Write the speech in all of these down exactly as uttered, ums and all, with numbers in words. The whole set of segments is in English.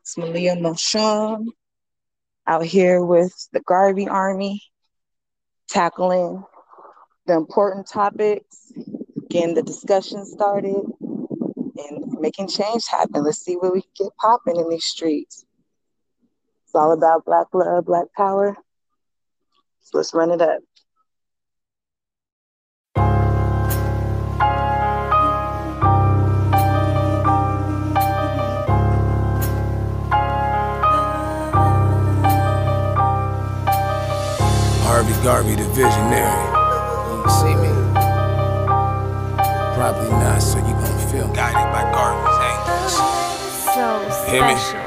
It's Malia Mosheung out here with the Garvey Army, tackling the important topics, getting the discussion started, and making change happen. Let's see what we can get popping in these streets. It's all about Black love, Black power. So let's run it up. Harvey Garvey, the visionary. You see me? Probably not, so you gon' feel guided by Garvey's angels. So special.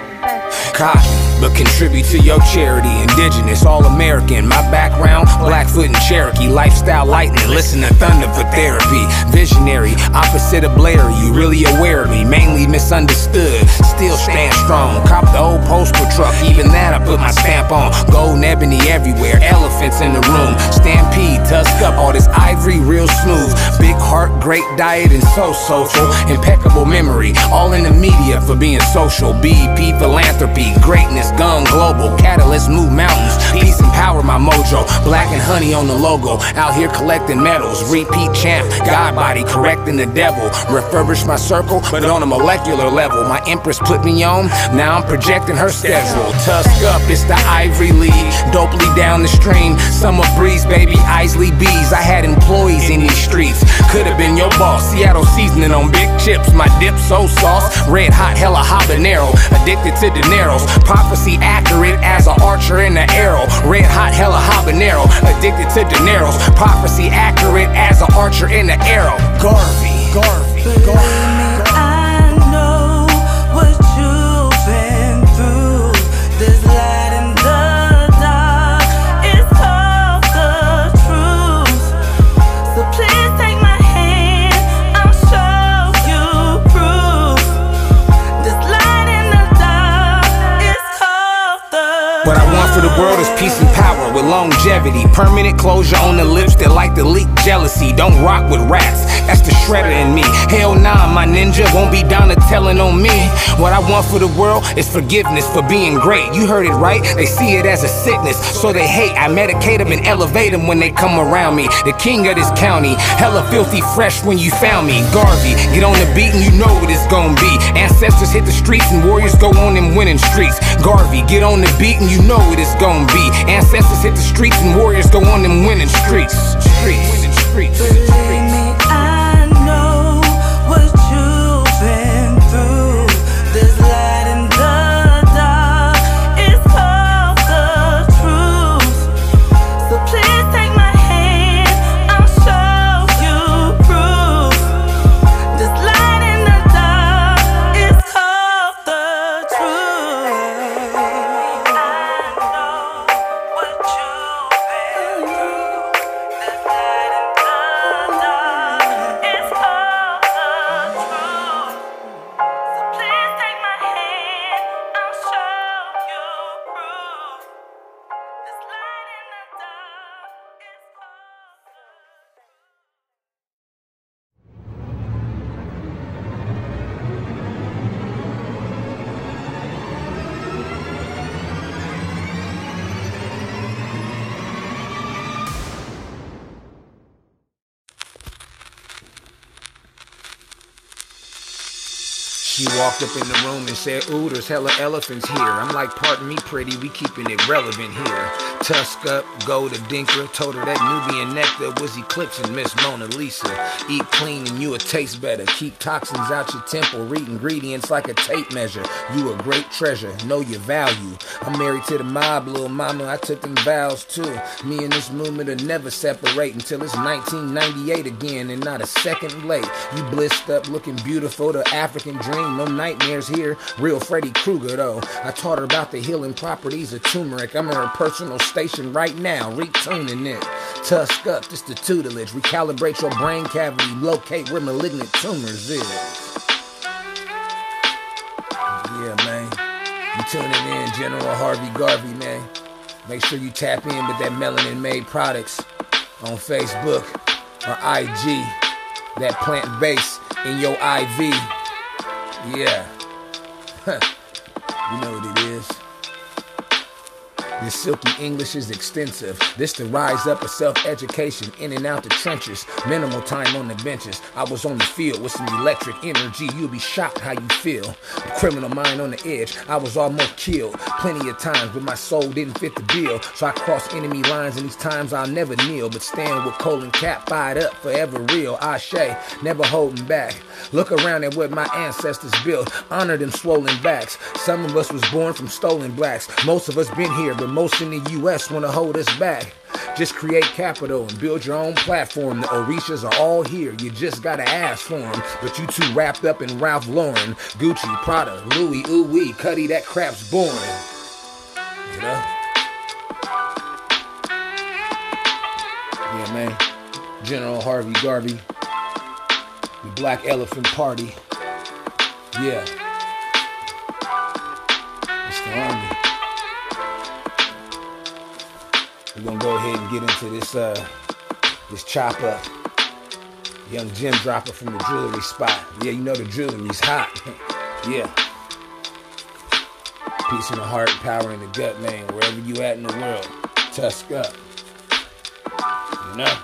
Copy, but contribute to your charity. Indigenous, all American. My background, Blackfoot and Cherokee. Lifestyle lightning, listen to thunder for therapy. Visionary, opposite of Blair. You really aware of me, mainly misunderstood. Still stand strong, cop the old postal truck. Even that I put my stamp on. Gold and ebony everywhere, elephants in the room. Stampede, tusk up, all this ivory real smooth. Big heart, great diet and so social. Impeccable memory, all in the media for being social. B E P philanthropy, greatness, gun global, catalyst move mountains, peace and power my mojo, black and honey on the logo, out here collecting medals, repeat champ, God body correcting the devil, refurbish my circle, but on a molecular level, my empress put me on, now I'm projecting her schedule, tusk up, it's the Ivory League, dopely down the stream, summer breeze, baby, Isley bees, I had employees in these streets, could've been your boss, Seattle seasoning on big chips, my dip so sauce, red hot, hella habanero, addicted to dineros, prophecy accurate as an archer in an arrow, red hot hella habanero, addicted to dineros, prophecy accurate as an archer in an arrow. Garvey, Garvey, Garvey, Garvey. World is peace and power with longevity. Permanent closure on the lips that like to leak jealousy. Don't rock with rats, that's the shredder in me. Hell nah, my ninja won't be down to telling on me. What I want for the world is forgiveness for being great. You heard it right, they see it as a sickness, so they hate. I medicate them and elevate them when they come around me. The king of this county, hella filthy fresh when you found me. Garvey, get on the beat and you know what it's gonna be. Ancestors hit the streets and warriors go on them winning streaks. Garvey, get on the beat and you know what it's gonna be. Be. Ancestors hit the streets and warriors go on them winning streets. Streets, winning streets, streets. Up in the room and said, ooh, there's hella elephants here. I'm like, pardon me, pretty, we keeping it relevant here. Tusk up, go to Dinker, told her that Nubian nectar was eclipsing Miss Mona Lisa. Eat clean and you'll taste better. Keep toxins out your temple, read ingredients like a tape measure. You a great treasure, know your value. I'm married to the mob, little mama, I took them vows too. Me and this movement will never separate until it's nineteen ninety-eight again and not a second late. You blissed up, looking beautiful, the African dream, no night nightmares here, real Freddy Krueger though. I taught her about the healing properties of turmeric. I'm in her personal station right now, retuning it. Tusk up, just the tutelage. Recalibrate your brain cavity, locate where malignant tumors is. Yeah, man. You tuning in, General Harvey Garvey, man. Make sure you tap in with that melanin made products on Facebook or I G. That plant base in your I V. Yeah, You know what it is. The silky English is extensive. This to rise up of self-education, in and out the trenches, minimal time on the benches. I was on the field with some electric energy. You'll be shocked how you feel. The criminal mind on the edge. I was almost killed plenty of times, but my soul didn't fit the bill. So I crossed enemy lines, and these times I'll never kneel, but stand with Colin Kaep, fired up, forever real. Ashe, never holding back. Look around at what my ancestors built. Honor them swollen backs. Some of us was born from stolen blacks. Most of us been here, but most in the U S want to hold us back. Just create capital and build your own platform. The Orishas are all here. You just gotta ask for them. But you two wrapped up in Ralph Lauren, Gucci, Prada, Louis, ooh-wee, Cuddy, that crap's boring. You know? Yeah, man. General Harvey Garvey. The Black Elephant Party. Yeah. It's the Army. We're gonna go ahead and get into this uh this chop up. Young gem dropper from the jewelry spot. Yeah, you know the jewelry's hot. Yeah. Peace in the heart, power in the gut, man. Wherever you at in the world, tusk up. You know?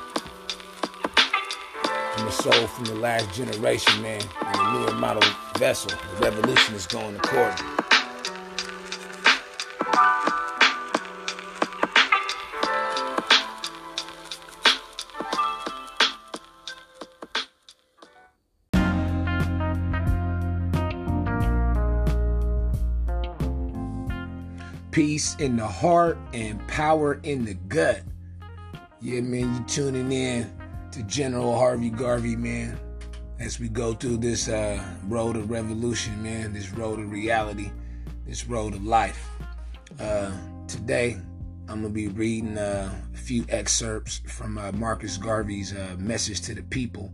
I'm the soul from the last generation, man. And the newer model vessel. The revolution is going according. Peace in the heart and power in the gut. Yeah, man, you tuning in to General Harvey Garvey, man, as we go through this uh, road of revolution, man, this road of reality, this road of life. Uh, today, I'm going to be reading uh, a few excerpts from uh, Marcus Garvey's uh, Message to the People,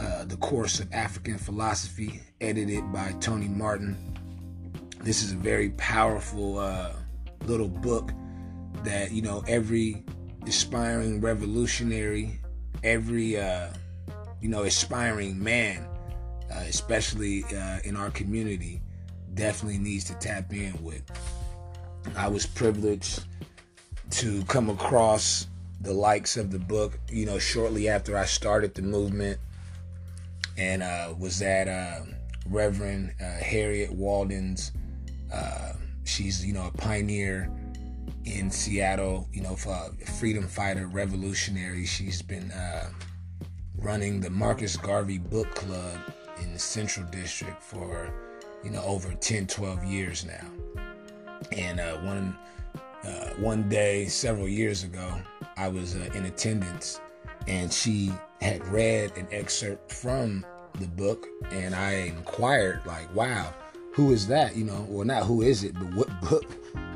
uh, The Course of African Philosophy, edited by Tony Martin. This is a very powerful uh, little book that, you know, every aspiring revolutionary, every, uh, you know, aspiring man, uh, especially uh, in our community, definitely needs to tap in with. I was privileged to come across the likes of the book, you know, shortly after I started the movement, and uh, was at uh, Reverend uh, Harriet Walden's. Uh, she's, you know, a pioneer in Seattle, you know, for freedom fighter, revolutionary. She's been uh, running the Marcus Garvey Book Club in the Central District for, you know, over ten, twelve years now. And uh, one uh, one day, several years ago, I was uh, in attendance, and she had read an excerpt from the book, and I inquired, like, wow, who is that? You know, well, not who is it, but what book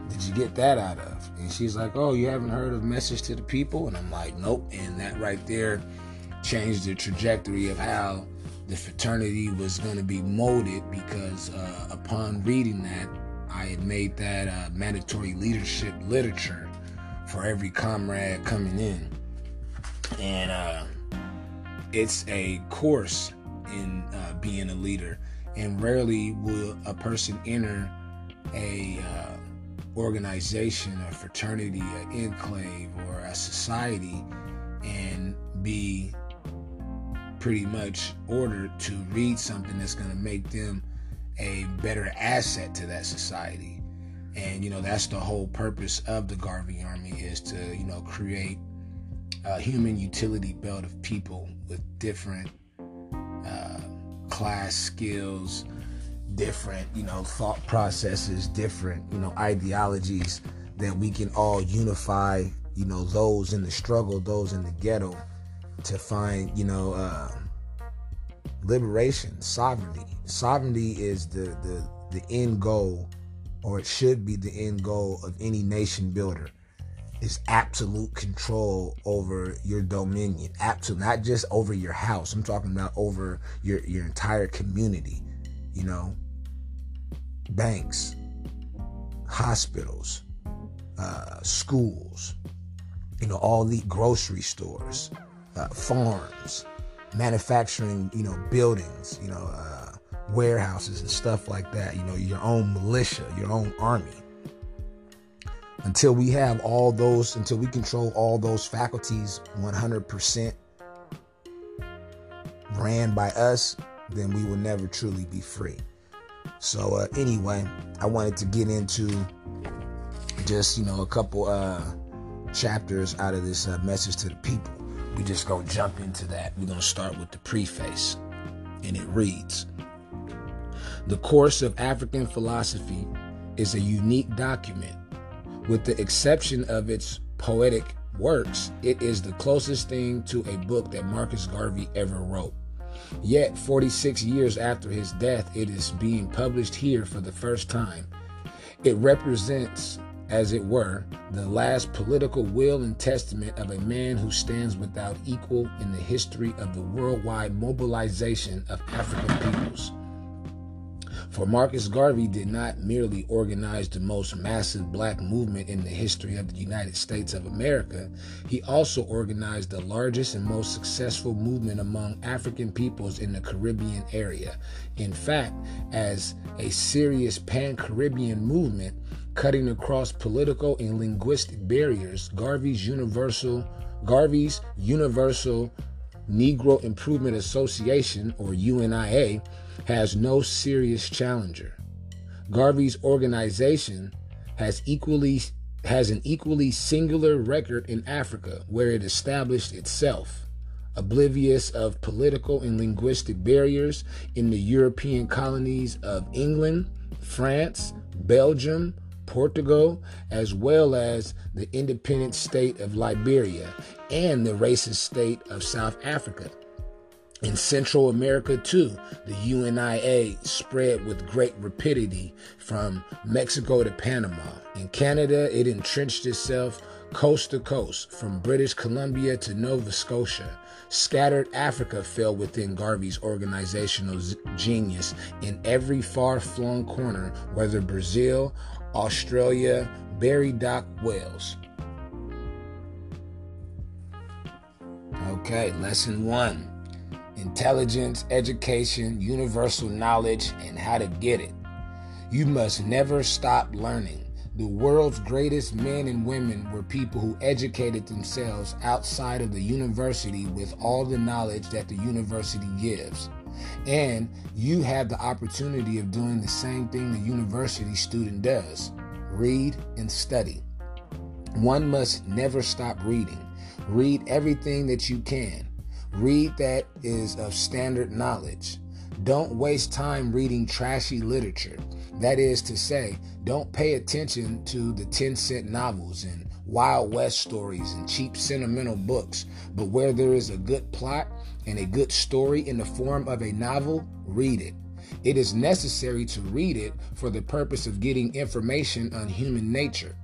did you get that out of? And she's like, oh, you haven't heard of Message to the People? And I'm like, nope. And that right there changed the trajectory of how the fraternity was going to be molded, because uh, upon reading that, I had made that uh, mandatory leadership literature for every comrade coming in. And uh, it's a course in uh, being a leader. And rarely will a person enter a uh, organization, a fraternity, an enclave, or a society and be pretty much ordered to read something that's going to make them a better asset to that society. And, you know, that's the whole purpose of the Garvey Army, is to, you know, create a human utility belt of people with different uh class skills, different, you know, thought processes, different, you know, ideologies, that we can all unify, you know, those in the struggle, those in the ghetto, to find, you know, uh, liberation, sovereignty. Sovereignty is the, the, the end goal, or it should be the end goal of any nation builder, is absolute control over your dominion. Absolute, not just over your house. I'm talking about over your, your entire community. You know, banks, hospitals, uh, schools, you know, all the grocery stores, uh, farms, manufacturing, you know, buildings, you know, uh, warehouses and stuff like that, you know, your own militia, your own army. Until we have all those, until we control all those faculties one hundred percent ran by us, then we will never truly be free. So uh, anyway, I wanted to get into just, you know, a couple uh, chapters out of this uh, message to the people. We just gonna jump into that. We're gonna start with the preface, and it reads, "The Course of African Philosophy is a unique document. With the exception of its poetic works, it is the closest thing to a book that Marcus Garvey ever wrote. Yet, forty-six years after his death, it is being published here for the first time. It represents, as it were, the last political will and testament of a man who stands without equal in the history of the worldwide mobilization of African peoples. For Marcus Garvey did not merely organize the most massive black movement in the history of the United States of America, he also organized the largest and most successful movement among African peoples in the Caribbean area. In fact, as a serious pan-Caribbean movement, cutting across political and linguistic barriers, Garvey's universal, Garvey's Universal Negro Improvement Association, or U N I A, has no serious challenger. Garvey's organization has equally has an equally singular record in Africa, where it established itself, oblivious of political and linguistic barriers, in the European colonies of England, France, Belgium, Portugal, as well as the independent state of Liberia and the racist state of South Africa. In Central America, too, the U N I A spread with great rapidity from Mexico to Panama. In Canada, it entrenched itself coast to coast, from British Columbia to Nova Scotia. Scattered Africa fell within Garvey's organizational genius in every far-flung corner, whether Brazil, Australia, Barry Dock, Wales." Okay, lesson one. Intelligence, education, universal knowledge, and how to get it. You must never stop learning. The world's greatest men and women were people who educated themselves outside of the university with all the knowledge that the university gives. And you have the opportunity of doing the same thing the university student does: read and study. One must never stop reading. Read everything that you can. Read that is of standard knowledge. Don't waste time reading trashy literature. That is to say, don't pay attention to the ten-cent novels and Wild West stories and cheap sentimental books. But where there is a good plot and a good story in the form of a novel, read it. It is necessary to read it for the purpose of getting information on human nature.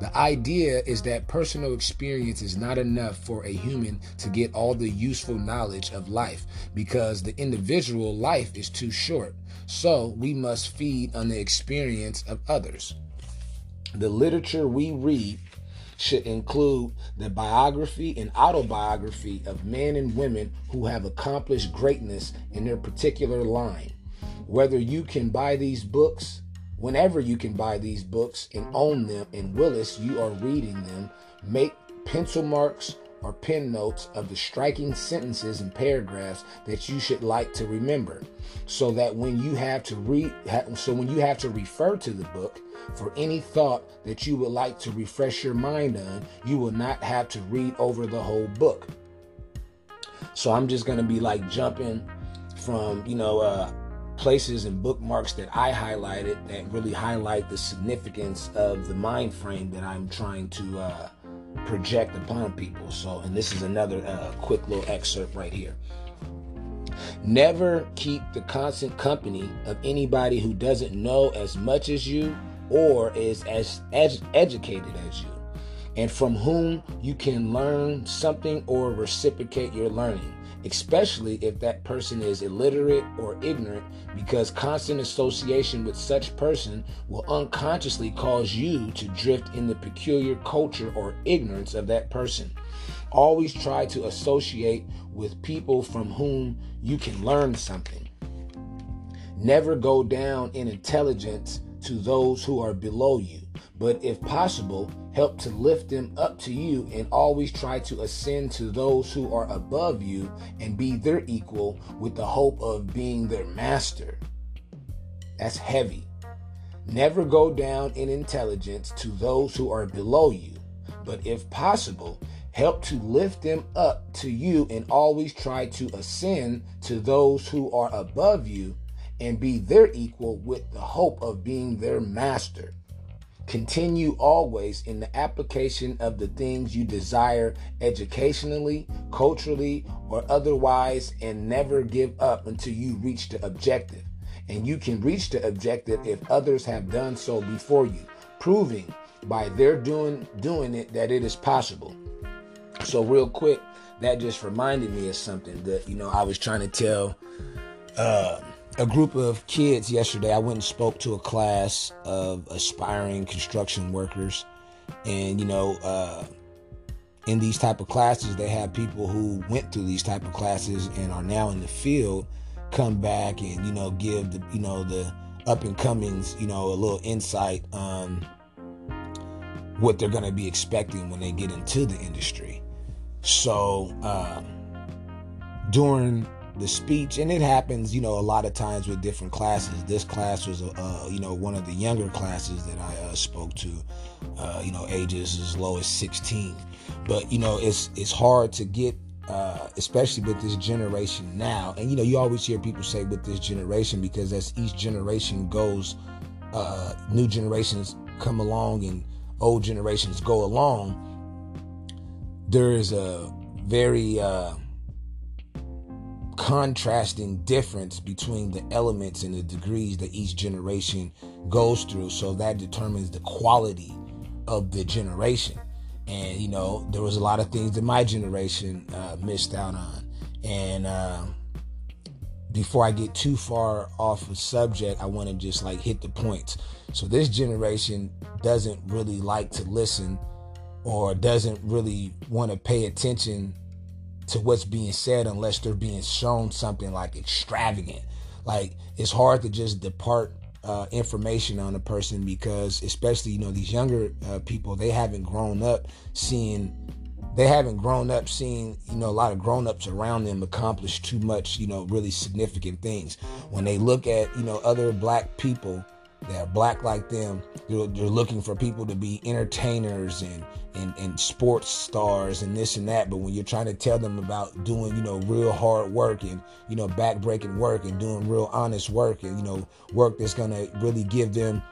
The idea is that personal experience is not enough for a human to get all the useful knowledge of life, because the individual life is too short. So we must feed on the experience of others. The literature we read should include the biography and autobiography of men and women who have accomplished greatness in their particular line. Whether you can buy these books, Whenever you can buy these books and own them, and whilst you are reading them, make pencil marks or pen notes of the striking sentences and paragraphs that you should like to remember, so that when you have to read, so when you have to refer to the book for any thought that you would like to refresh your mind on, you will not have to read over the whole book. So I'm just going to be like jumping from, you know, uh, places and bookmarks that I highlighted that really highlight the significance of the mind frame that I'm trying to uh, project upon people. So, and this is another uh, quick little excerpt right here. "Never keep the constant company of anybody who doesn't know as much as you or is as ed- educated as you, and from whom you can learn something or reciprocate your learning, especially if that person is illiterate or ignorant, because constant association with such person will unconsciously cause you to drift in the peculiar culture or ignorance of that person. Always try to associate with people from whom you can learn something. Never go down in intelligence to those who are below you, but if possible, help to lift them up to you, and always try to ascend to those who are above you and be their equal with the hope of being their master. That's heavy. Never go down in intelligence to those who are below you, but if possible, help to lift them up to you, and always try to ascend to those who are above you and be their equal with the hope of being their master. Continue always in the application of the things you desire educationally, culturally, or otherwise, and never give up until you reach the objective. And you can reach the objective if others have done so before you, proving by their doing, doing it that it is possible. So real quick, that just reminded me of something that, you know, I was trying to tell uh, a group of kids yesterday. I went and spoke to a class of aspiring construction workers. And, you know, uh, in these type of classes, they have people who went through these type of classes and are now in the field, come back and, you know, give the, you know, the up and comings, you know, a little insight on what they're going to be expecting when they get into the industry. So uh, during the speech, and it happens, you know, a lot of times with different classes. This class was, uh, you know, one of the younger classes that I uh, spoke to, uh, you know, ages as low as sixteen. But, you know, it's it's hard to get, uh, especially with this generation now. And, you know, you always hear people say with this generation, because as each generation goes, uh, new generations come along and old generations go along. There is a very uh, contrasting difference between the elements and the degrees that each generation goes through. So that determines the quality of the generation. And, you know, there was a lot of things that my generation uh, missed out on. And uh, before I get too far off the subject, I want to just like hit the points. So this generation doesn't really like to listen, or doesn't really want to pay attention to what's being said unless they're being shown something like extravagant. Like, it's hard to just depart uh, information on a person, because especially, you know, these younger uh, people, they haven't grown up seeing, they haven't grown up seeing, you know, a lot of grown-ups around them accomplish too much, you know, really significant things. When they look at, you know, other black people that are black like them, they're, they're looking for people to be entertainers and, and, and sports stars and this and that. But when you're trying to tell them about doing, you know, real hard work and, you know, back-breaking work and doing real honest work and, you know, work that's going to really give them,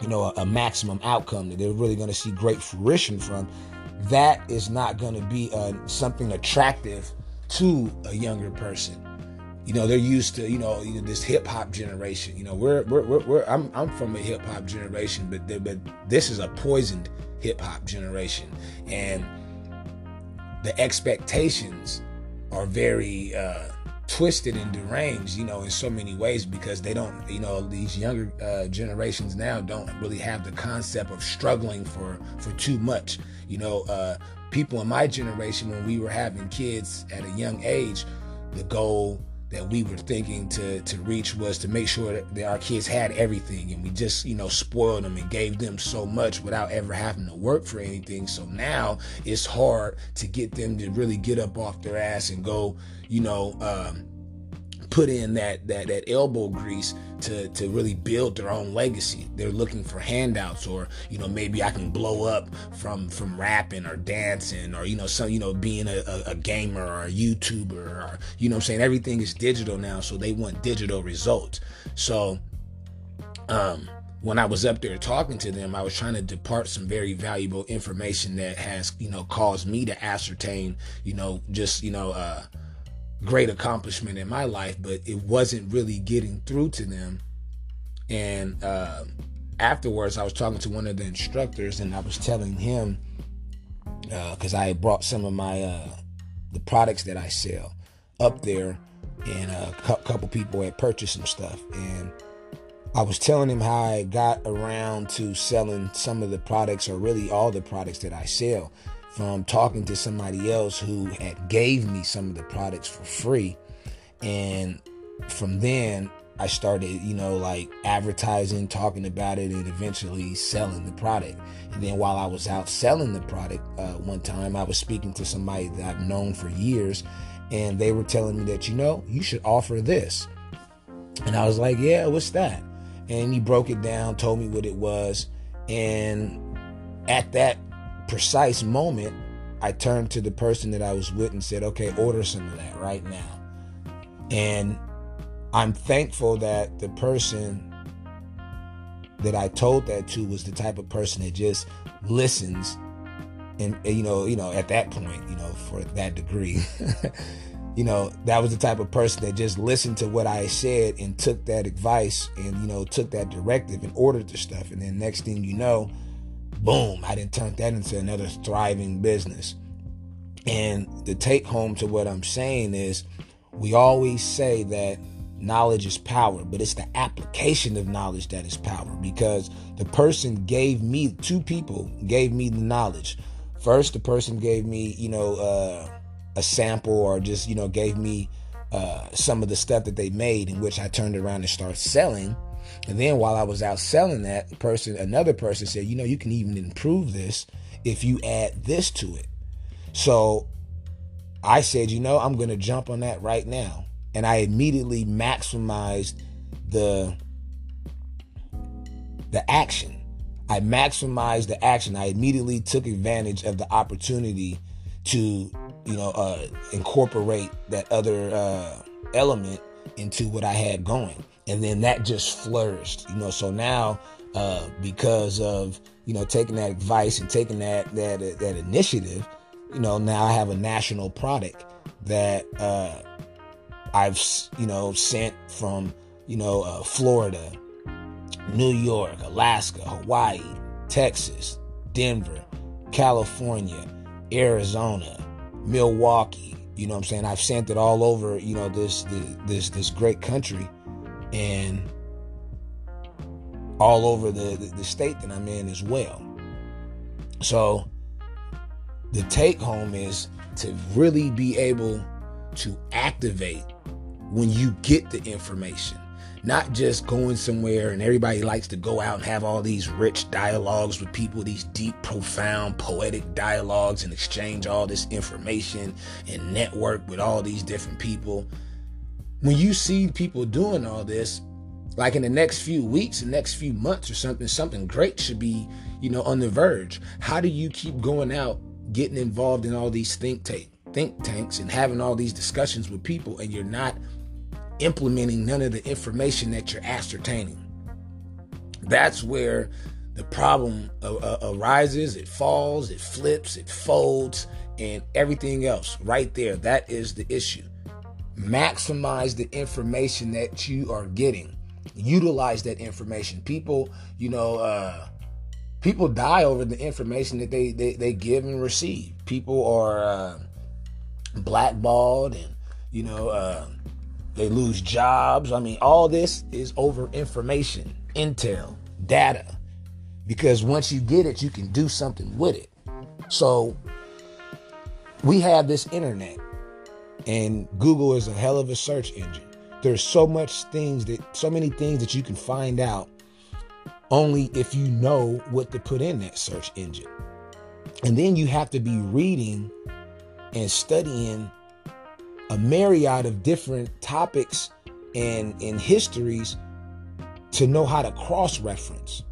you know, a, a maximum outcome that they're really going to see great fruition from, that is not going to be uh, something attractive to a younger person. You know, they're used to, you know, you know, this hip hop generation. You know, we're we're we're, we're I'm I'm from a hip hop generation, but they, but this is a poisoned hip hop generation, and the expectations are very uh, twisted and deranged, you know, in so many ways, because they don't, you know, these younger uh, generations now don't really have the concept of struggling for for too much. You know, uh, people in my generation, when we were having kids at a young age, the goal that we were thinking to to reach was to make sure that, that our kids had everything, and we just, you know, spoiled them and gave them so much without ever having to work for anything. So now it's hard to get them to really get up off their ass and go, you know, um, put in that that that elbow grease to to really build their own legacy. They're looking for handouts, or, you know, maybe I can blow up from from rapping or dancing, or, you know, some, you know, being a, a, a gamer or a YouTuber, or, you know what I'm saying, everything is digital now, so they want digital results. So um when I was up there talking to them, I was trying to depart some very valuable information that has, you know, caused me to ascertain, you know, just, you know, uh great accomplishment in my life, but it wasn't really getting through to them. And uh, afterwards, I was talking to one of the instructors, and I was telling him, because uh, I had brought some of my uh, the products that I sell up there, and a cu- couple people had purchased some stuff, and I was telling him how I got around to selling some of the products, or really all the products that I sell, from talking to somebody else who had gave me some of the products for free. And from then I started, you know, like advertising, talking about it, and eventually selling the product. And then while I was out selling the product, uh, one time I was speaking to somebody that I've known for years, and they were telling me that, you know, you should offer this. And I was like, yeah, what's that? And he broke it down, told me what it was. And at that precise moment, I turned to the person that I was with and said, okay, order some of that right now. And I'm thankful that the person that I told that to was the type of person that just listens. And, you know, you know, at that point, you know, for that degree, you know, that was the type of person that just listened to what I said and took that advice and, you know, took that directive and ordered the stuff. And then next thing you know, boom, I didn't turn that into another thriving business. And the take home to what I'm saying is, we always say that knowledge is power, but it's the application of knowledge that is power, because the person gave me, two people gave me the knowledge. First, the person gave me, you know, uh, a sample, or just, you know, gave me uh, some of the stuff that they made, in which I turned around and started selling. And then while I was out selling that person, another person said, you know, you can even improve this if you add this to it. So I said, you know, I'm going to jump on that right now. And I immediately maximized the, the action. I maximized the action. I immediately took advantage of the opportunity to, you know, uh, incorporate that other uh, element into what I had going. And then that just flourished, you know. So now, uh, because of, you know, taking that advice and taking that that uh, that initiative, you know, now I have a national product that uh, I've, you know, sent from, you know, uh, Florida, New York, Alaska, Hawaii, Texas, Denver, California, Arizona, Milwaukee. You know what I'm saying? I've sent it all over, you know, this the, this this great country, and all over the, the, the state that I'm in as well. So the take home is to really be able to activate when you get the information, not just going somewhere. And everybody likes to go out and have all these rich dialogues with people, these deep, profound, poetic dialogues, and exchange all this information and network with all these different people. When you see people doing all this, like in the next few weeks, the next few months or something, something great should be, you know, on the verge. How do you keep going out, getting involved in all these think tank, think tanks and having all these discussions with people, and you're not implementing none of the information that you're ascertaining? That's where the problem uh, uh, arises. It falls, it flips, it folds, and everything else right there. That is the issue. Maximize the information that you are getting. Utilize that information. People, you know, uh, people die over the information that they, they, they give and receive. People are uh, blackballed, and, you know, uh, they lose jobs. I mean, all this is over information, intel, data, because once you get it, you can do something with it. So we have this internet, and Google is a hell of a search engine. There's so much things that, so many things that you can find out only if you know what to put in that search engine. And then you have to be reading and studying a myriad of different topics and, and histories to know how to cross-reference.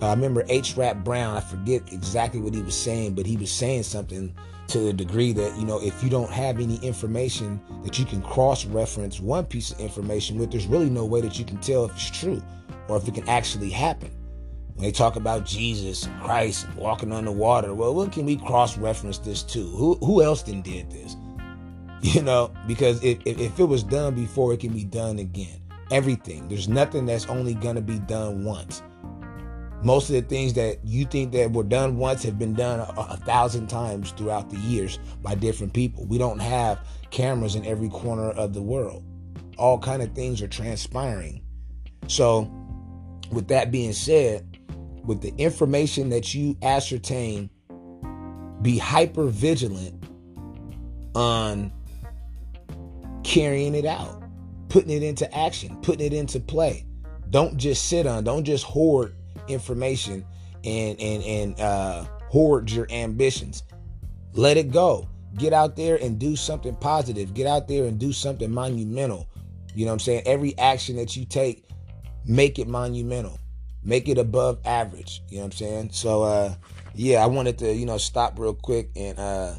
I remember H. Rap Brown, I forget exactly what he was saying, but he was saying something to the degree that, you know, if you don't have any information that you can cross-reference one piece of information with, there's really no way that you can tell if it's true or if it can actually happen. When they talk about Jesus and Christ and walking on the water, well, what can we cross-reference this to? Who who else done did this? You know, because if, if, if it was done before, it can be done again. Everything. There's nothing that's only going to be done once. Most of the things that you think that were done once have been done a, a thousand times throughout the years by different people. We don't have cameras in every corner of the world. All kind of things are transpiring. So with that being said, with the information that you ascertain, be hyper vigilant on carrying it out, putting it into action, putting it into play. Don't just sit on, don't just hoard information and and and uh, hoard your ambitions. Let it go. Get out there and do something positive. Get out there and do something monumental. You know what I'm saying? Every action that you take, make it monumental. Make it above average. You know what I'm saying? So, uh, yeah, I wanted to, you know, stop real quick and uh,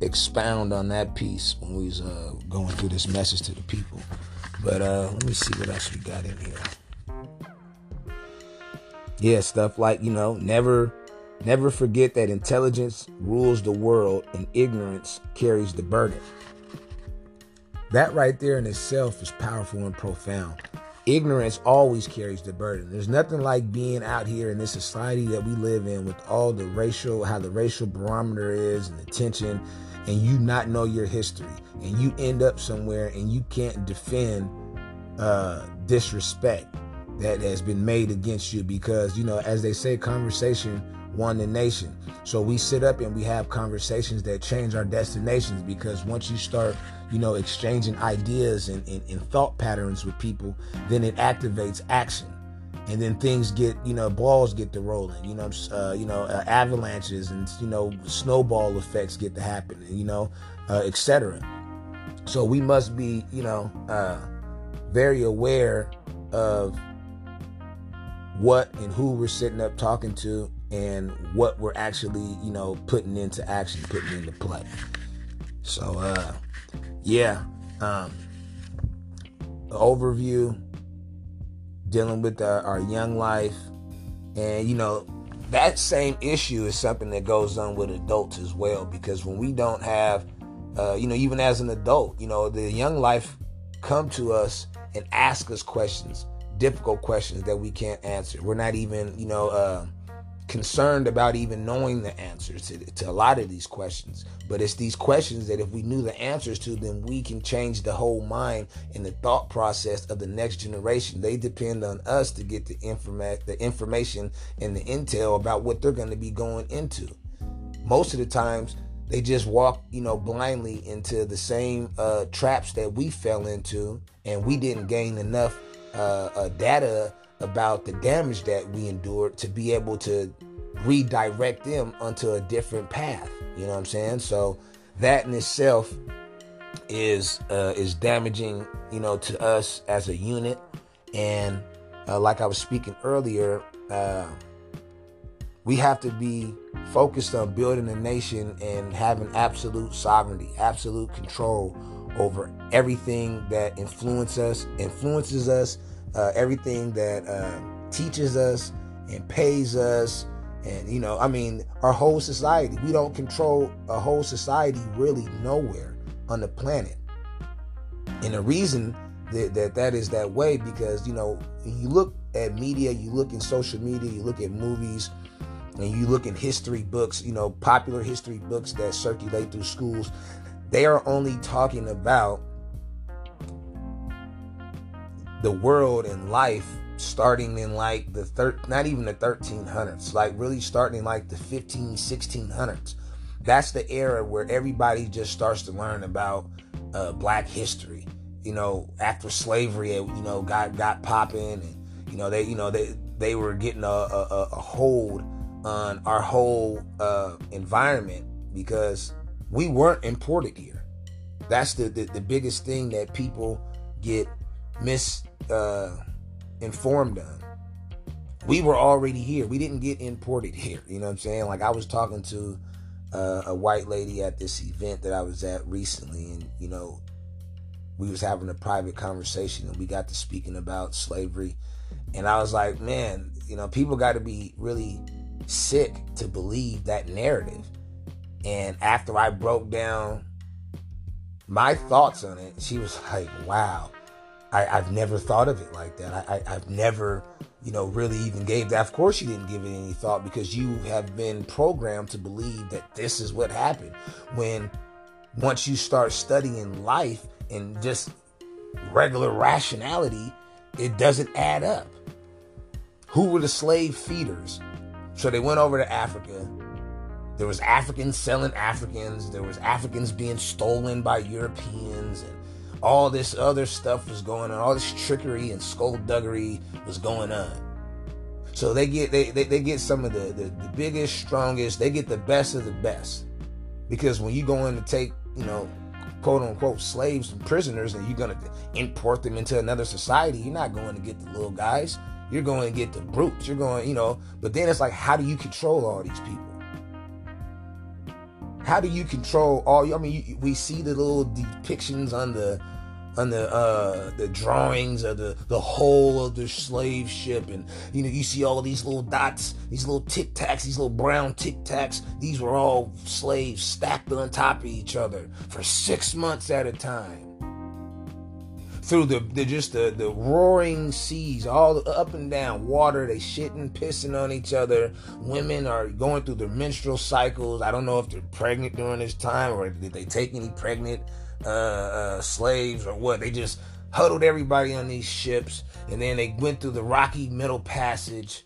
expound on that piece when we was uh, going through this message to the people. But uh, let me see what else we got in here. Yeah, stuff like, you know, never... Never forget that intelligence rules the world and ignorance carries the burden. That right there in itself is powerful and profound. Ignorance always carries the burden. There's nothing like being out here in this society that we live in with all the racial, how the racial barometer is and the tension, and you not know your history, and you end up somewhere and you can't defend uh, disrespect that has been made against you because, you know, as they say, conversation won the nation. So we sit up and we have conversations that change our destinations, because once you start, you know, exchanging ideas and, and, and thought patterns with people, then it activates action. And then things get, you know, balls get to rolling, you know, uh, you know, uh, avalanches and, you know, snowball effects get to happen, you know, uh, et cetera. So we must be, you know, uh, very aware of what and who we're sitting up talking to, and what we're actually, you know, putting into action, putting into play. So, uh, yeah, um, overview, dealing with our, our young life, and, you know, that same issue is something that goes on with adults as well, because when we don't have, uh, you know, even as an adult, you know, the young life come to us and ask us questions, difficult questions that we can't answer. We're not even, you know, uh, concerned about even knowing the answers to, to a lot of these questions. But it's these questions that if we knew the answers to, then we can change the whole mind and the thought process of the next generation. They depend on us to get the, informa- the information and the intel about what they're going to be going into. Most of the times, they just walk, you know, blindly into the same uh, traps that we fell into, and we didn't gain enough uh, uh, data about the damage that we endured to be able to redirect them onto a different path. You know what I'm saying? So that in itself is uh, is damaging, you know, to us as a unit. And uh, like I was speaking earlier, uh, we have to be focused on building a nation and having absolute sovereignty, absolute control over everything that influence us, influences us, Uh, everything that uh, teaches us and pays us, and, you know, I mean, our whole society. We don't control a whole society really nowhere on the planet. And the reason that that, that is that way, because, you know, you look at media, you look in social media, you look at movies, and you look in history books, you know, popular history books that circulate through schools, they are only talking about the world and life starting in like the thir- not even the thirteen hundreds, like really starting in like the fifteen, sixteen hundreds. That's the era where everybody just starts to learn about uh, black history. You know, after slavery, you know, got got popping, and you know they, you know they they were getting a a, a hold on our whole uh, environment, because we weren't imported here. That's the the, the biggest thing that people get Mis uh, informed on. We were already here. We didn't get imported here. You know what I'm saying? Like, I was talking to uh, a white lady at this event that I was at recently, and, you know, we was having a private conversation, and we got to speaking about slavery, and I was like, man, you know, people got to be really sick to believe that narrative. And after I broke down my thoughts on it, she was like, wow, I, I've never thought of it like that. I, I, I've never, you know, really even gave that. Of course you didn't give it any thought, because you have been programmed to believe that this is what happened. When once you start studying life and just regular rationality, it doesn't add up. Who were the slave feeders? So they went over to Africa. There was Africans selling Africans. There was Africans being stolen by Europeans. And all this other stuff was going on. All this trickery and skullduggery was going on. So they get they, they, they get some of the, the, the biggest, strongest. They get the best of the best. Because when you go in to take, you know, quote unquote slaves and prisoners, and you're going to import them into another society, you're not going to get the little guys. You're going to get the brutes. You're going, you know, but then it's like, how do you control all these people? How do you control all? I mean, you, we see the little depictions on the on the uh, the drawings of the, the whole of the slave ship, and you know, you see all these little dots, these little tic tacs, these little brown tic tacs. These were all slaves stacked on top of each other for six months at a time. Through the, the just the, the roaring seas, all up and down water, they shitting, pissing on each other. Women are going through their menstrual cycles. I don't know if they're pregnant during this time, or did they take any pregnant uh, uh, slaves or what. They just huddled everybody on these ships, and then they went through the rocky middle passage,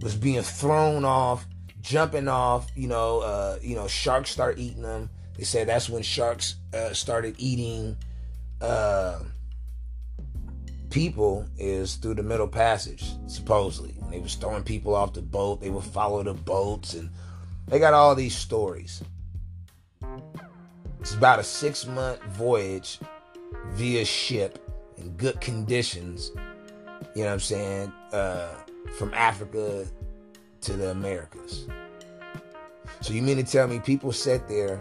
was being thrown off, jumping off. You know, uh, you know, sharks start eating them. They said that's when sharks uh, started eating. Uh, people is through the middle passage, supposedly. They was throwing people off the boat. They would follow the boats, and they got all these stories. It's about a six month voyage via ship in good conditions, you know what I'm saying, uh, from Africa to the Americas. So you mean to tell me people sat there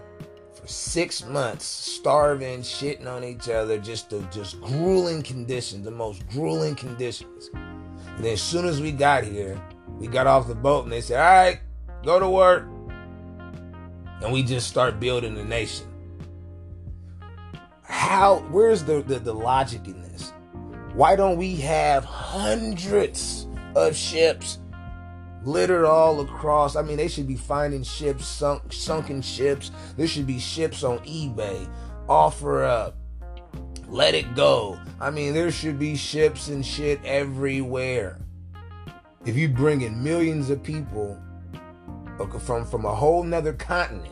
six months starving, shitting on each other, just the just grueling conditions, the most grueling conditions. And then as soon as we got here, we got off the boat and they said, all right, go to work. And we just start building the nation. How, where's the, the, the logic in this? Why don't we have hundreds of ships littered all across? I mean, they should be finding ships, sunk, sunken ships. There should be ships on eBay, offer up, let it go. I mean, there should be ships and shit everywhere. If you bring in millions of people from, from a whole nother continent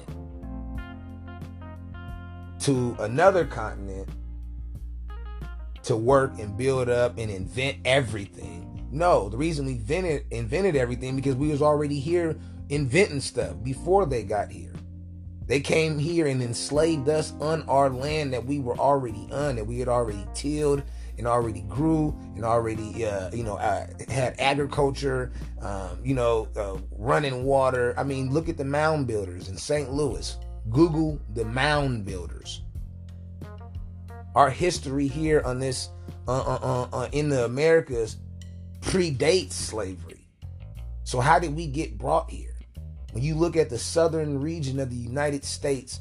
to another continent to work and build up and invent everything. No, the reason we invented, invented everything because we was already here inventing stuff before they got here. They came here and enslaved us on our land that we were already on, that we had already tilled and already grew and already, uh, you know, uh, had agriculture, um, you know, uh, running water. I mean, look at the mound builders in Saint Louis. Google the mound builders. Our history here on this, uh, uh, uh, uh, in the Americas, predates slavery. So how did we get brought here? When you look at the southern region of the United States,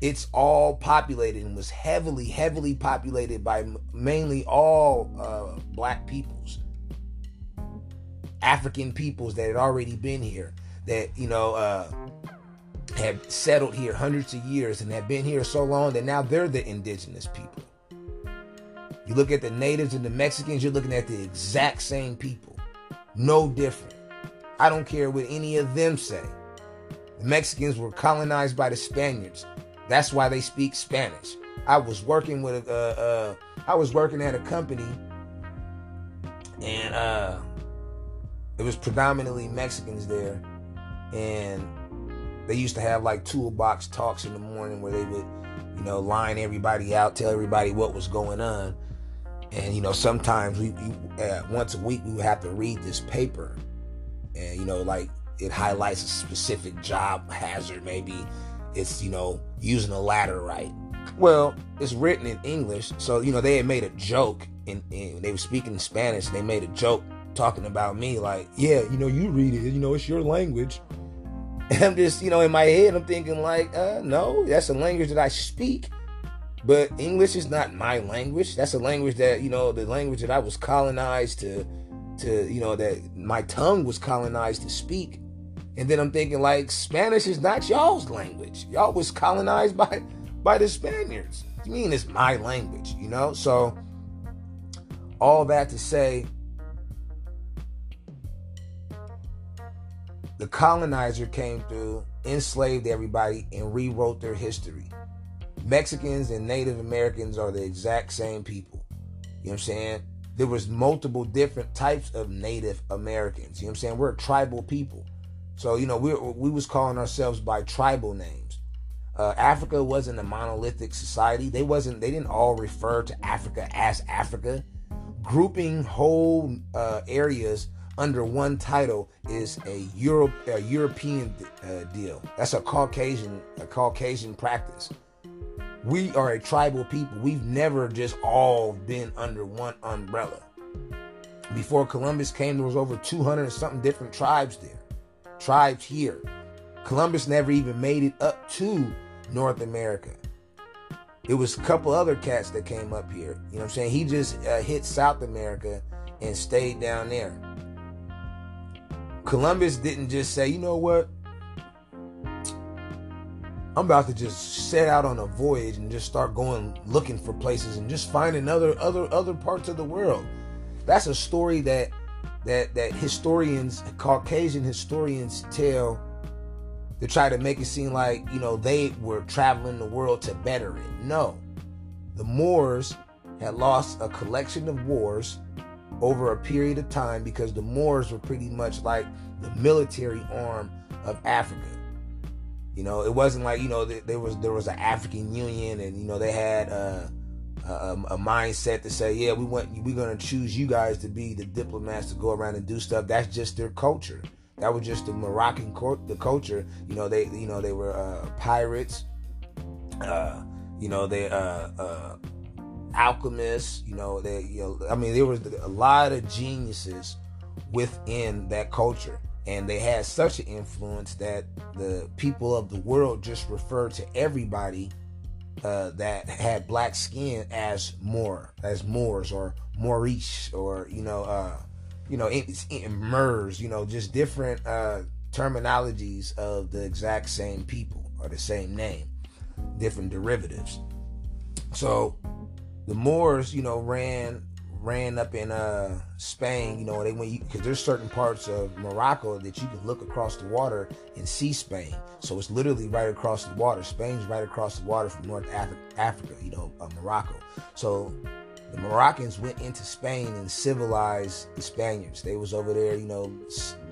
it's all populated and was heavily, heavily populated by mainly all uh, black peoples, African peoples that had already been here, that, you know, uh, had settled here hundreds of years and had been here so long that now they're the indigenous people. You look at the natives and the Mexicans, you're looking at the exact same people. No different. I don't care what any of them say. The Mexicans were colonized by the Spaniards. That's why they speak Spanish. I was working with uh, uh, I was working at a company, and uh, it was predominantly Mexicans there, and they used to have like toolbox talks in the morning where they would, you know, line everybody out, tell everybody what was going on. And, you know, sometimes we, we uh, once a week, we would have to read this paper. And, you know, like, it highlights a specific job hazard. Maybe it's, you know, using a ladder right. Well, it's written in English. So, you know, they had made a joke. And they were speaking in Spanish. And they made a joke talking about me. Like, yeah, you know, you read it. You know, it's your language. And I'm just, you know, in my head, I'm thinking like, uh, no, that's a language that I speak. But English is not my language. That's a language that, you know, the language that I was colonized to, to, you know, that my tongue was colonized to speak. And then I'm thinking, like, Spanish is not y'all's language. Y'all was colonized by, by the Spaniards. What do you mean it's my language, you know? So all that to say, the colonizer came through enslaved everybody, and rewrote their history. Mexicans and Native Americans are the exact same people. You know what I'm saying? There was multiple different types of Native Americans. You know what I'm saying? We're a tribal people. So, you know, we we was calling ourselves by tribal names. Uh, Africa wasn't a monolithic society. They wasn't. They didn't all refer to Africa as Africa. Grouping whole uh, areas under one title is a Europe, a European uh, deal. That's a Caucasian, a Caucasian practice. We are a tribal people. We've never just all been under one umbrella. Before Columbus came, there was over two hundred and something different tribes there. Tribes here. Columbus never even made it up to North America. It was a couple other cats that came up here. You know what I'm saying? He just uh, hit South America and stayed down there. Columbus didn't just say, you know what? I'm about to just set out on a voyage and just start going looking for places and just finding other other other parts of the world. That's a story that that that historians, Caucasian historians tell to try to make it seem like, you know, they were traveling the world to better it. No. The Moors had lost a collection of wars over a period of time because the Moors were pretty much like the military arm of Africa. You know, it wasn't like, you know, there was there was an African Union, and, you know, they had a, a, a mindset to say, yeah, we want we're going to choose you guys to be the diplomats to go around and do stuff. That's just their culture. That was just the Moroccan cor- the culture. You know, they you know they were uh, pirates. Uh, you know, they uh, uh, alchemists. You know, they you know, I mean, there was a lot of geniuses within that culture. And they had such an influence that the people of the world just referred to everybody uh, that had black skin as Moor, as Moors or Moorish, or, you know, uh, you know, it's Murs, you know, just different uh, terminologies of the exact same people or the same name, different derivatives. So the Moors, you know, ran. ran up in uh, Spain, you know, they went, because there's certain parts of Morocco that you can look across the water and see Spain. So it's literally right across the water. Spain's right across the water from North Af- Africa, you know, uh, Morocco. So the Moroccans went into Spain and civilized the Spaniards. They was over there, you know,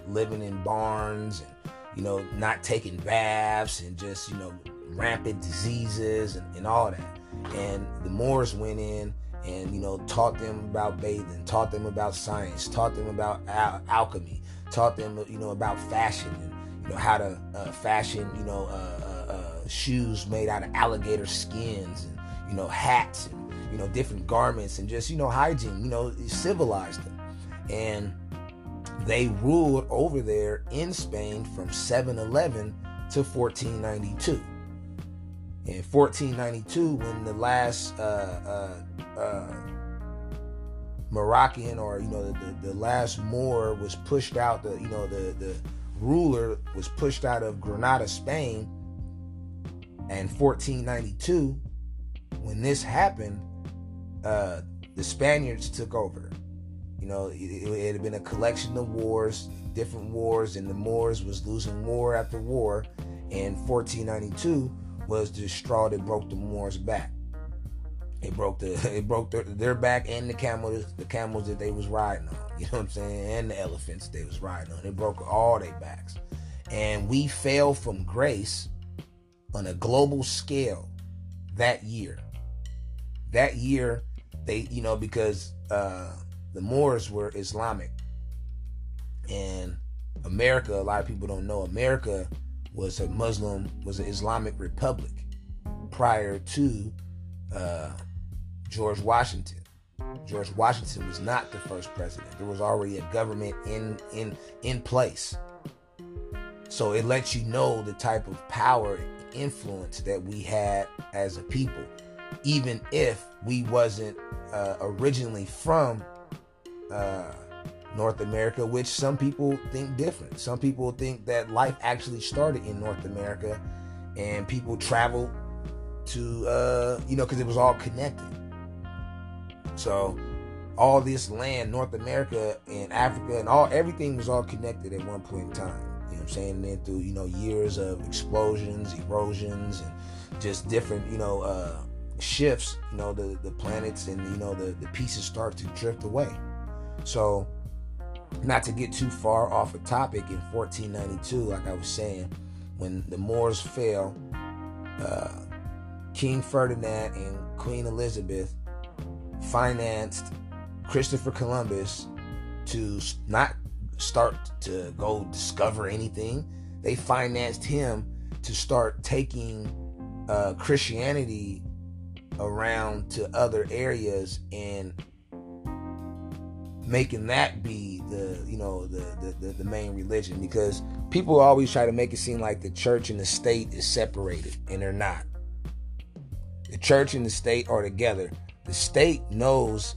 living in barns and, you know, not taking baths and just, you know, rampant diseases and, and all that. And the Moors went in and, you know, taught them about bathing, taught them about science, taught them about al- alchemy, taught them, you know, about fashion, and, you know, how to uh, fashion, you know, uh, uh, uh, shoes made out of alligator skins, and, you know, hats, and, you know, different garments, and just, you know, hygiene, you know, civilized them. And they ruled over there in Spain from seven eleven to fourteen ninety-two. In fourteen ninety-two, when the last uh, uh, uh, Moroccan, or, you know, the, the last Moor was pushed out, the you know the, the ruler was pushed out of Granada, Spain. And fourteen ninety-two, when this happened, uh, the Spaniards took over. You know, it, it had been a collection of wars, different wars, and the Moors was losing war after war. And fourteen ninety-two. Was the straw that broke the Moors' back. It broke the it broke their, their back and the camels the camels that they was riding on. You know what I'm saying? And the elephants they was riding on. It broke all their backs. And we fell from grace on a global scale that year. That year, they you know because uh, the Moors were Islamic, and America. A lot of people don't know America. was a Muslim, was an Islamic republic prior to uh, George Washington. George Washington was not the first president. There was already a government in in in place. So it lets you know the type of power and influence that we had as a people, even if we wasn't uh, originally from uh North America, which some people think different. Some people think that life actually started in North America, and people traveled to, uh, you know, because it was all connected. So all this land, North America and Africa and all, everything was all connected at one point in time. You know what I'm saying? Then through, you know, years of explosions, erosions, and just different, you know, uh, shifts, you know, the, the planets and, you know, the, the pieces start to drift away. So, not to get too far off a topic, in fourteen ninety-two, like I was saying, when the Moors fell, uh, King Ferdinand and Queen Elizabeth financed Christopher Columbus to not start to go discover anything. They financed him to start taking uh, Christianity around to other areas and making that be the, you know, the, the, the, the main religion, because people always try to make it seem like the church and the state is separated, and they're not. The church and the state are together. The state knows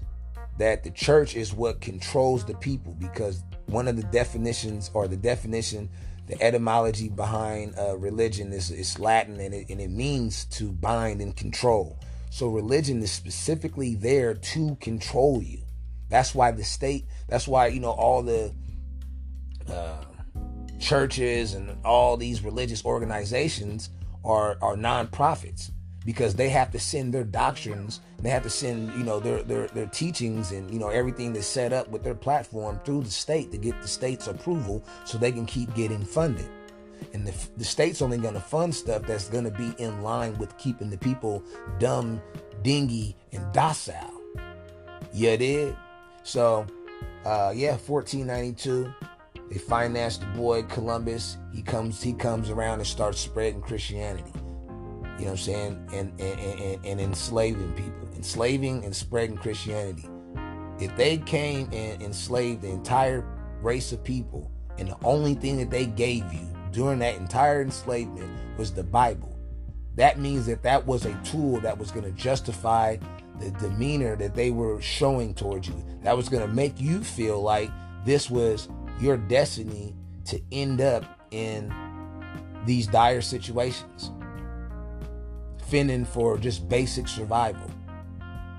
that the church is what controls the people, because one of the definitions, or the definition, the etymology behind uh, religion is, is Latin, and it, and it means to bind and control. So religion is specifically there to control you. That's why the state, that's why, you know, all the uh, churches and all these religious organizations are, are nonprofits, because they have to send their doctrines, they have to send, you know, their, their, their teachings and, you know, everything that's set up with their platform through the state to get the state's approval so they can keep getting funded. And the, the state's only going to fund stuff that's going to be in line with keeping the people dumb, dingy, and docile. You dig? So, uh, yeah, fourteen ninety-two, they financed the boy Columbus. He comes, he comes around and starts spreading Christianity. You know what I'm saying? And, and, and, and enslaving people. Enslaving and spreading Christianity. If they came and enslaved the entire race of people, and the only thing that they gave you during that entire enslavement was the Bible, that means that that was a tool that was going to justify the demeanor that they were showing towards you. That was going to make you feel like this was your destiny to end up in these dire situations, fending for just basic survival.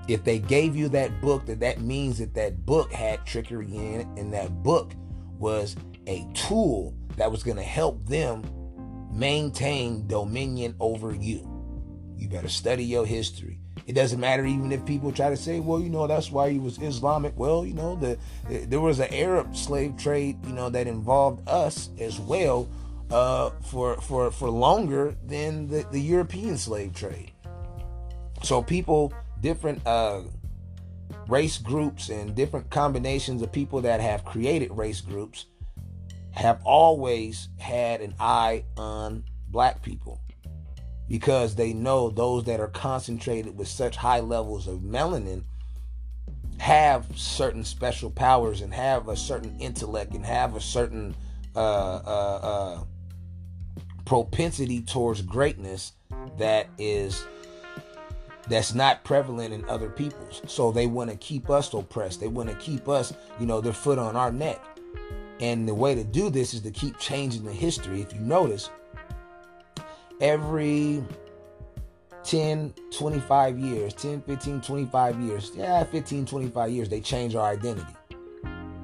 If they gave you that book, that that means that that book had trickery in it, and that book was a tool that was going to help them maintain dominion over you. You better study your history. It doesn't matter even if people try to say, well, you know, that's why he was Islamic. Well, you know, the, the there was an Arab slave trade, you know, that involved us as well, Uh, for for for longer than the, the European slave trade. So people, different uh, race groups and different combinations of people that have created race groups have always had an eye on black people, because they know those that are concentrated with such high levels of melanin have certain special powers and have a certain intellect and have a certain uh, uh, uh, propensity towards greatness that is that's not prevalent in other people's. So they want to keep us oppressed. They want to keep us, you know, their foot on our neck. And the way to do this is to keep changing the history. If you notice, every ten, twenty-five years, ten, fifteen, twenty-five years, yeah, fifteen, twenty-five years, they change our identity.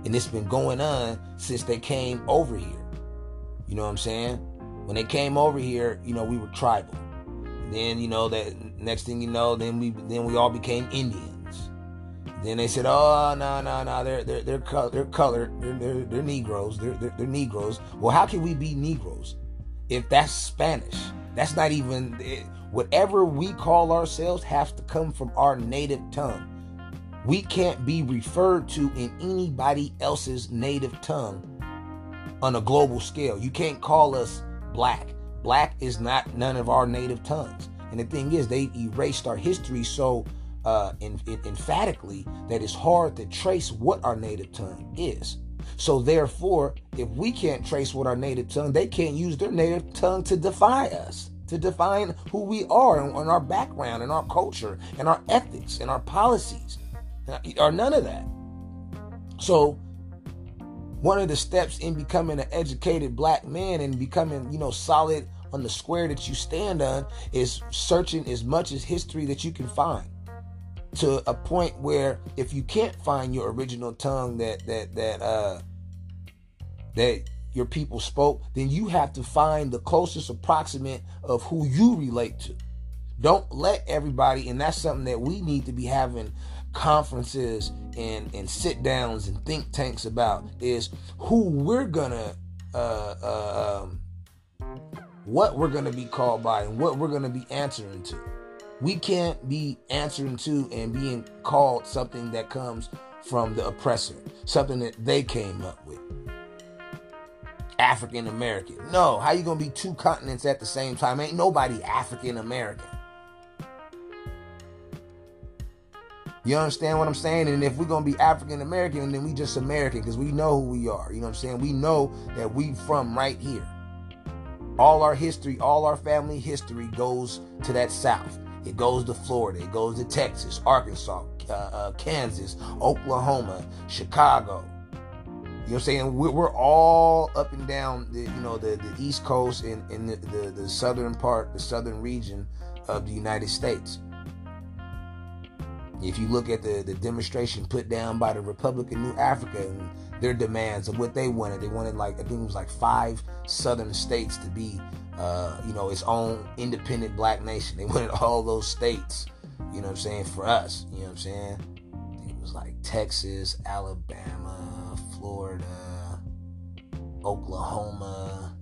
And it's been going on since they came over here. You know what I'm saying? When they came over here, you know, we were tribal. Then, you know, that next thing you know, then we then we all became Indians. Then they said, oh, no, no, no, they're they're they're colored, they're colored, they're, they're, they're Negroes, they're, they're they're Negroes. Well, how can we be Negroes if that's Spanish? That's not even it, whatever we call ourselves has to come from our native tongue. We can't be referred to in anybody else's native tongue on a global scale. You can't call us Black. Black is not none of our native tongues. And the thing is, they erased our history so uh, in, in, emphatically that it's hard to trace what our native tongue is. So therefore, if we can't trace what our native tongue, they can't use their native tongue to defy us, to define who we are and, and our background and our culture and our ethics and our policies or none of that. So one of the steps in becoming an educated black man and becoming, you know, solid on the square that you stand on is searching as much as history that you can find, to a point where if you can't find your original tongue that that that uh, that your people spoke, then you have to find the closest approximate of who you relate to. Don't let everybody, and that's something that we need to be having conferences and, and sit downs and think tanks about, is who we're gonna, uh, uh, um, what we're gonna be called by and what we're gonna be answering to. We can't be answering to and being called something that comes from the oppressor, something that they came up with. African American. No, how you gonna be two continents at the same time? Ain't nobody African American. You understand what I'm saying? And if we're going to be African American, then we just American, because we know who we are. You know what I'm saying? We know that we from right here. All our history, all our family history goes to that South. It goes to Florida. It goes to Texas, Arkansas, uh, uh, Kansas, Oklahoma, Chicago. You know what I'm saying? We're, we're all up and down the, you know, the, the East Coast and, and the, the, the southern part, the southern region of the United States. If you look at the, the demonstration put down by the Republic of New Africa and their demands of what they wanted, they wanted like, I think it was like five southern states to be, uh, you know, its own independent black nation. They wanted all those states, you know what I'm saying, for us, you know what I'm saying? I think it was like Texas, Alabama, Florida, Oklahoma.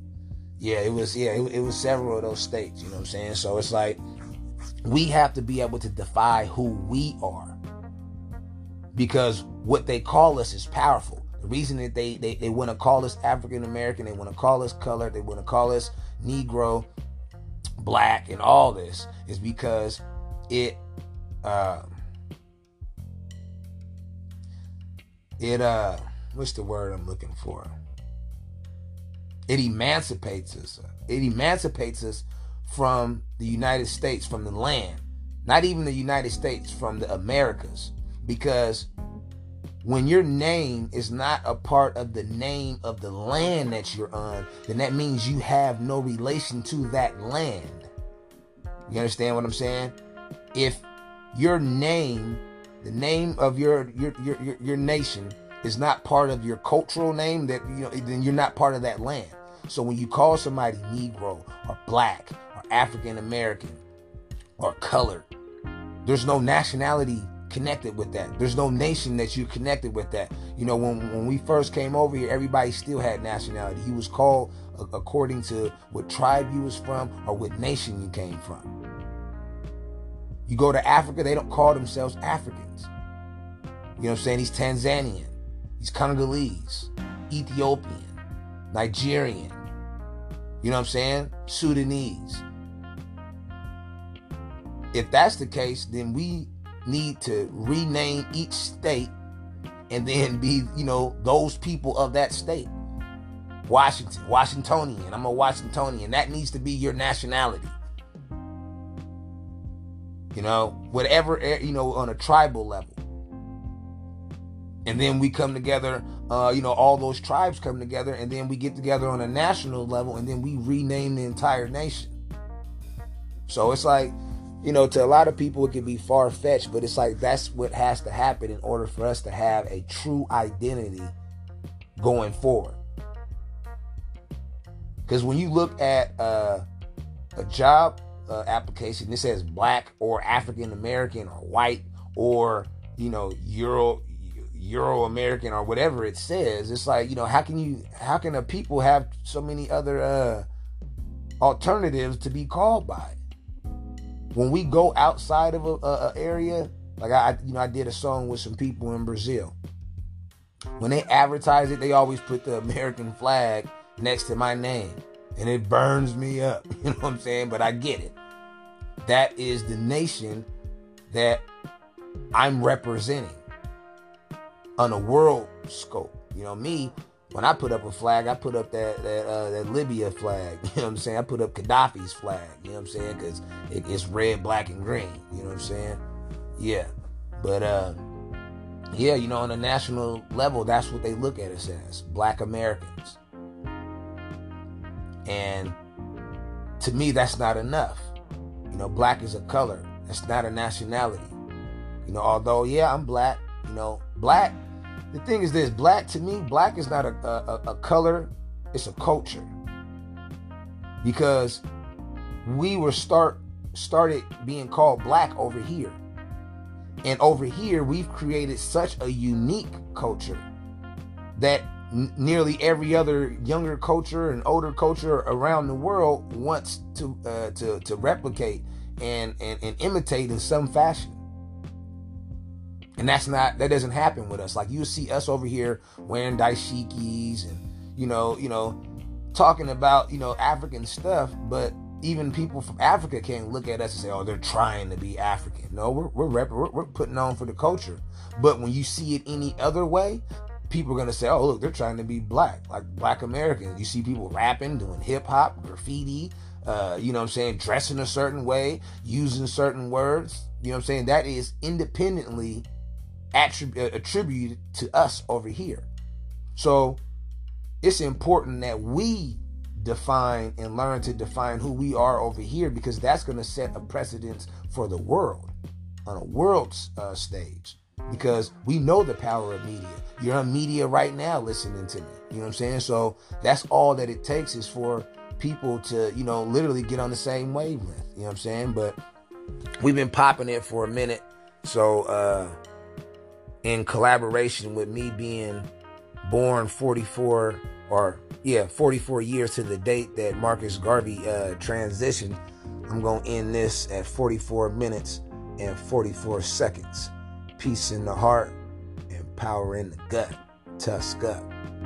Yeah, it was, yeah, it, it was several of those states, you know what I'm saying? So it's like, we have to be able to defy who we are, because what they call us is powerful. The reason that they, they, they want to call us African American, they want to call us colored, they want to call us Negro, black, and all this is because it uh, it uh what's the word I'm looking for? It emancipates us. It emancipates us from the United States, from the land, not even the United States, from the Americas. Because when your name is not a part of the name of the land that you're on, then that means you have no relation to that land. You understand what I'm saying? If your name, the name of your your your your, your nation is not part of your cultural name, that, you know, then you're not part of that land. So when you call somebody Negro or black or African American or colored, there's no nationality connected with that. There's no nation that you connected with that. You know, when, when we first came over here, everybody still had nationality. You was called uh, according to what tribe you was from or what nation you came from. You go to Africa, they don't call themselves Africans. You know what I'm saying? He's Tanzanian. He's Congolese, Ethiopian, Nigerian. You know what I'm saying? Sudanese. If that's the case, then we need to rename each state and then be, you know, those people of that state. Washington, Washingtonian. I'm a Washingtonian. That needs to be your nationality. You know, whatever, you know, on a tribal level. And then we come together, uh, you know, all those tribes come together, and then we get together on a national level, and then we rename the entire nation. So it's like, you know, to a lot of people, it can be far-fetched, but it's like that's what has to happen in order for us to have a true identity going forward. Because when you look at uh, a job uh, application, it says black or African-American or white or, you know, Euro Euro-American or whatever it says. It's like, you know, how can you, how can a people have so many other uh, alternatives to be called by? When we go outside of a, a, a area, like I, you know, I did a song with some people in Brazil. When they advertise it, they always put the American flag next to my name, and it burns me up. You know what I'm saying? But I get it. That is the nation that I'm representing on a world scope. You know, me, when I put up a flag, I put up that that, uh, that Libya flag. You know what I'm saying? I put up Gaddafi's flag. You know what I'm saying? Because it, it's red, black, and green. You know what I'm saying? Yeah. But, uh, yeah, you know, on a national level, that's what they look at us as, black Americans. And to me, that's not enough. You know, black is a color. That's not a nationality. You know, although, yeah, I'm black. You know, black, the thing is this, black to me, black is not a, a, a color It's a culture. Because we were start started being called black over here. And over here, we've created such a unique culture that n- nearly every other younger culture and older culture around the world wants to uh, to, to replicate and, and, and imitate in some fashion. And that's not, that doesn't happen with us. Like, you see us over here wearing dashikis and, you know, you know, talking about, you know, African stuff, but even people from Africa can't look at us and say, oh, they're trying to be African. No, we're we're, rep- we're we're putting on for the culture. But when you see it any other way, people are going to say, oh, look, they're trying to be black, like black Americans. You see people rapping, doing hip hop, graffiti, uh, you know what I'm saying, dressing a certain way, using certain words. You know what I'm saying? That is independently attrib- attributed to us over here. So it's important that we define and learn to define who we are over here, because that's going to set a precedence for the world on a world's uh, stage, because we know the power of media. You're on media right now listening to me. You know what I'm saying? So that's all that it takes is for people to, you know, literally get on the same wavelength. You know what I'm saying? But we've been popping it for a minute. So uh, in collaboration with me being born forty-four or yeah, forty-four years to the date that Marcus Garvey uh, transitioned, I'm going to end this at forty-four minutes and forty-four seconds. Peace in the heart and power in the gut. Tusk up.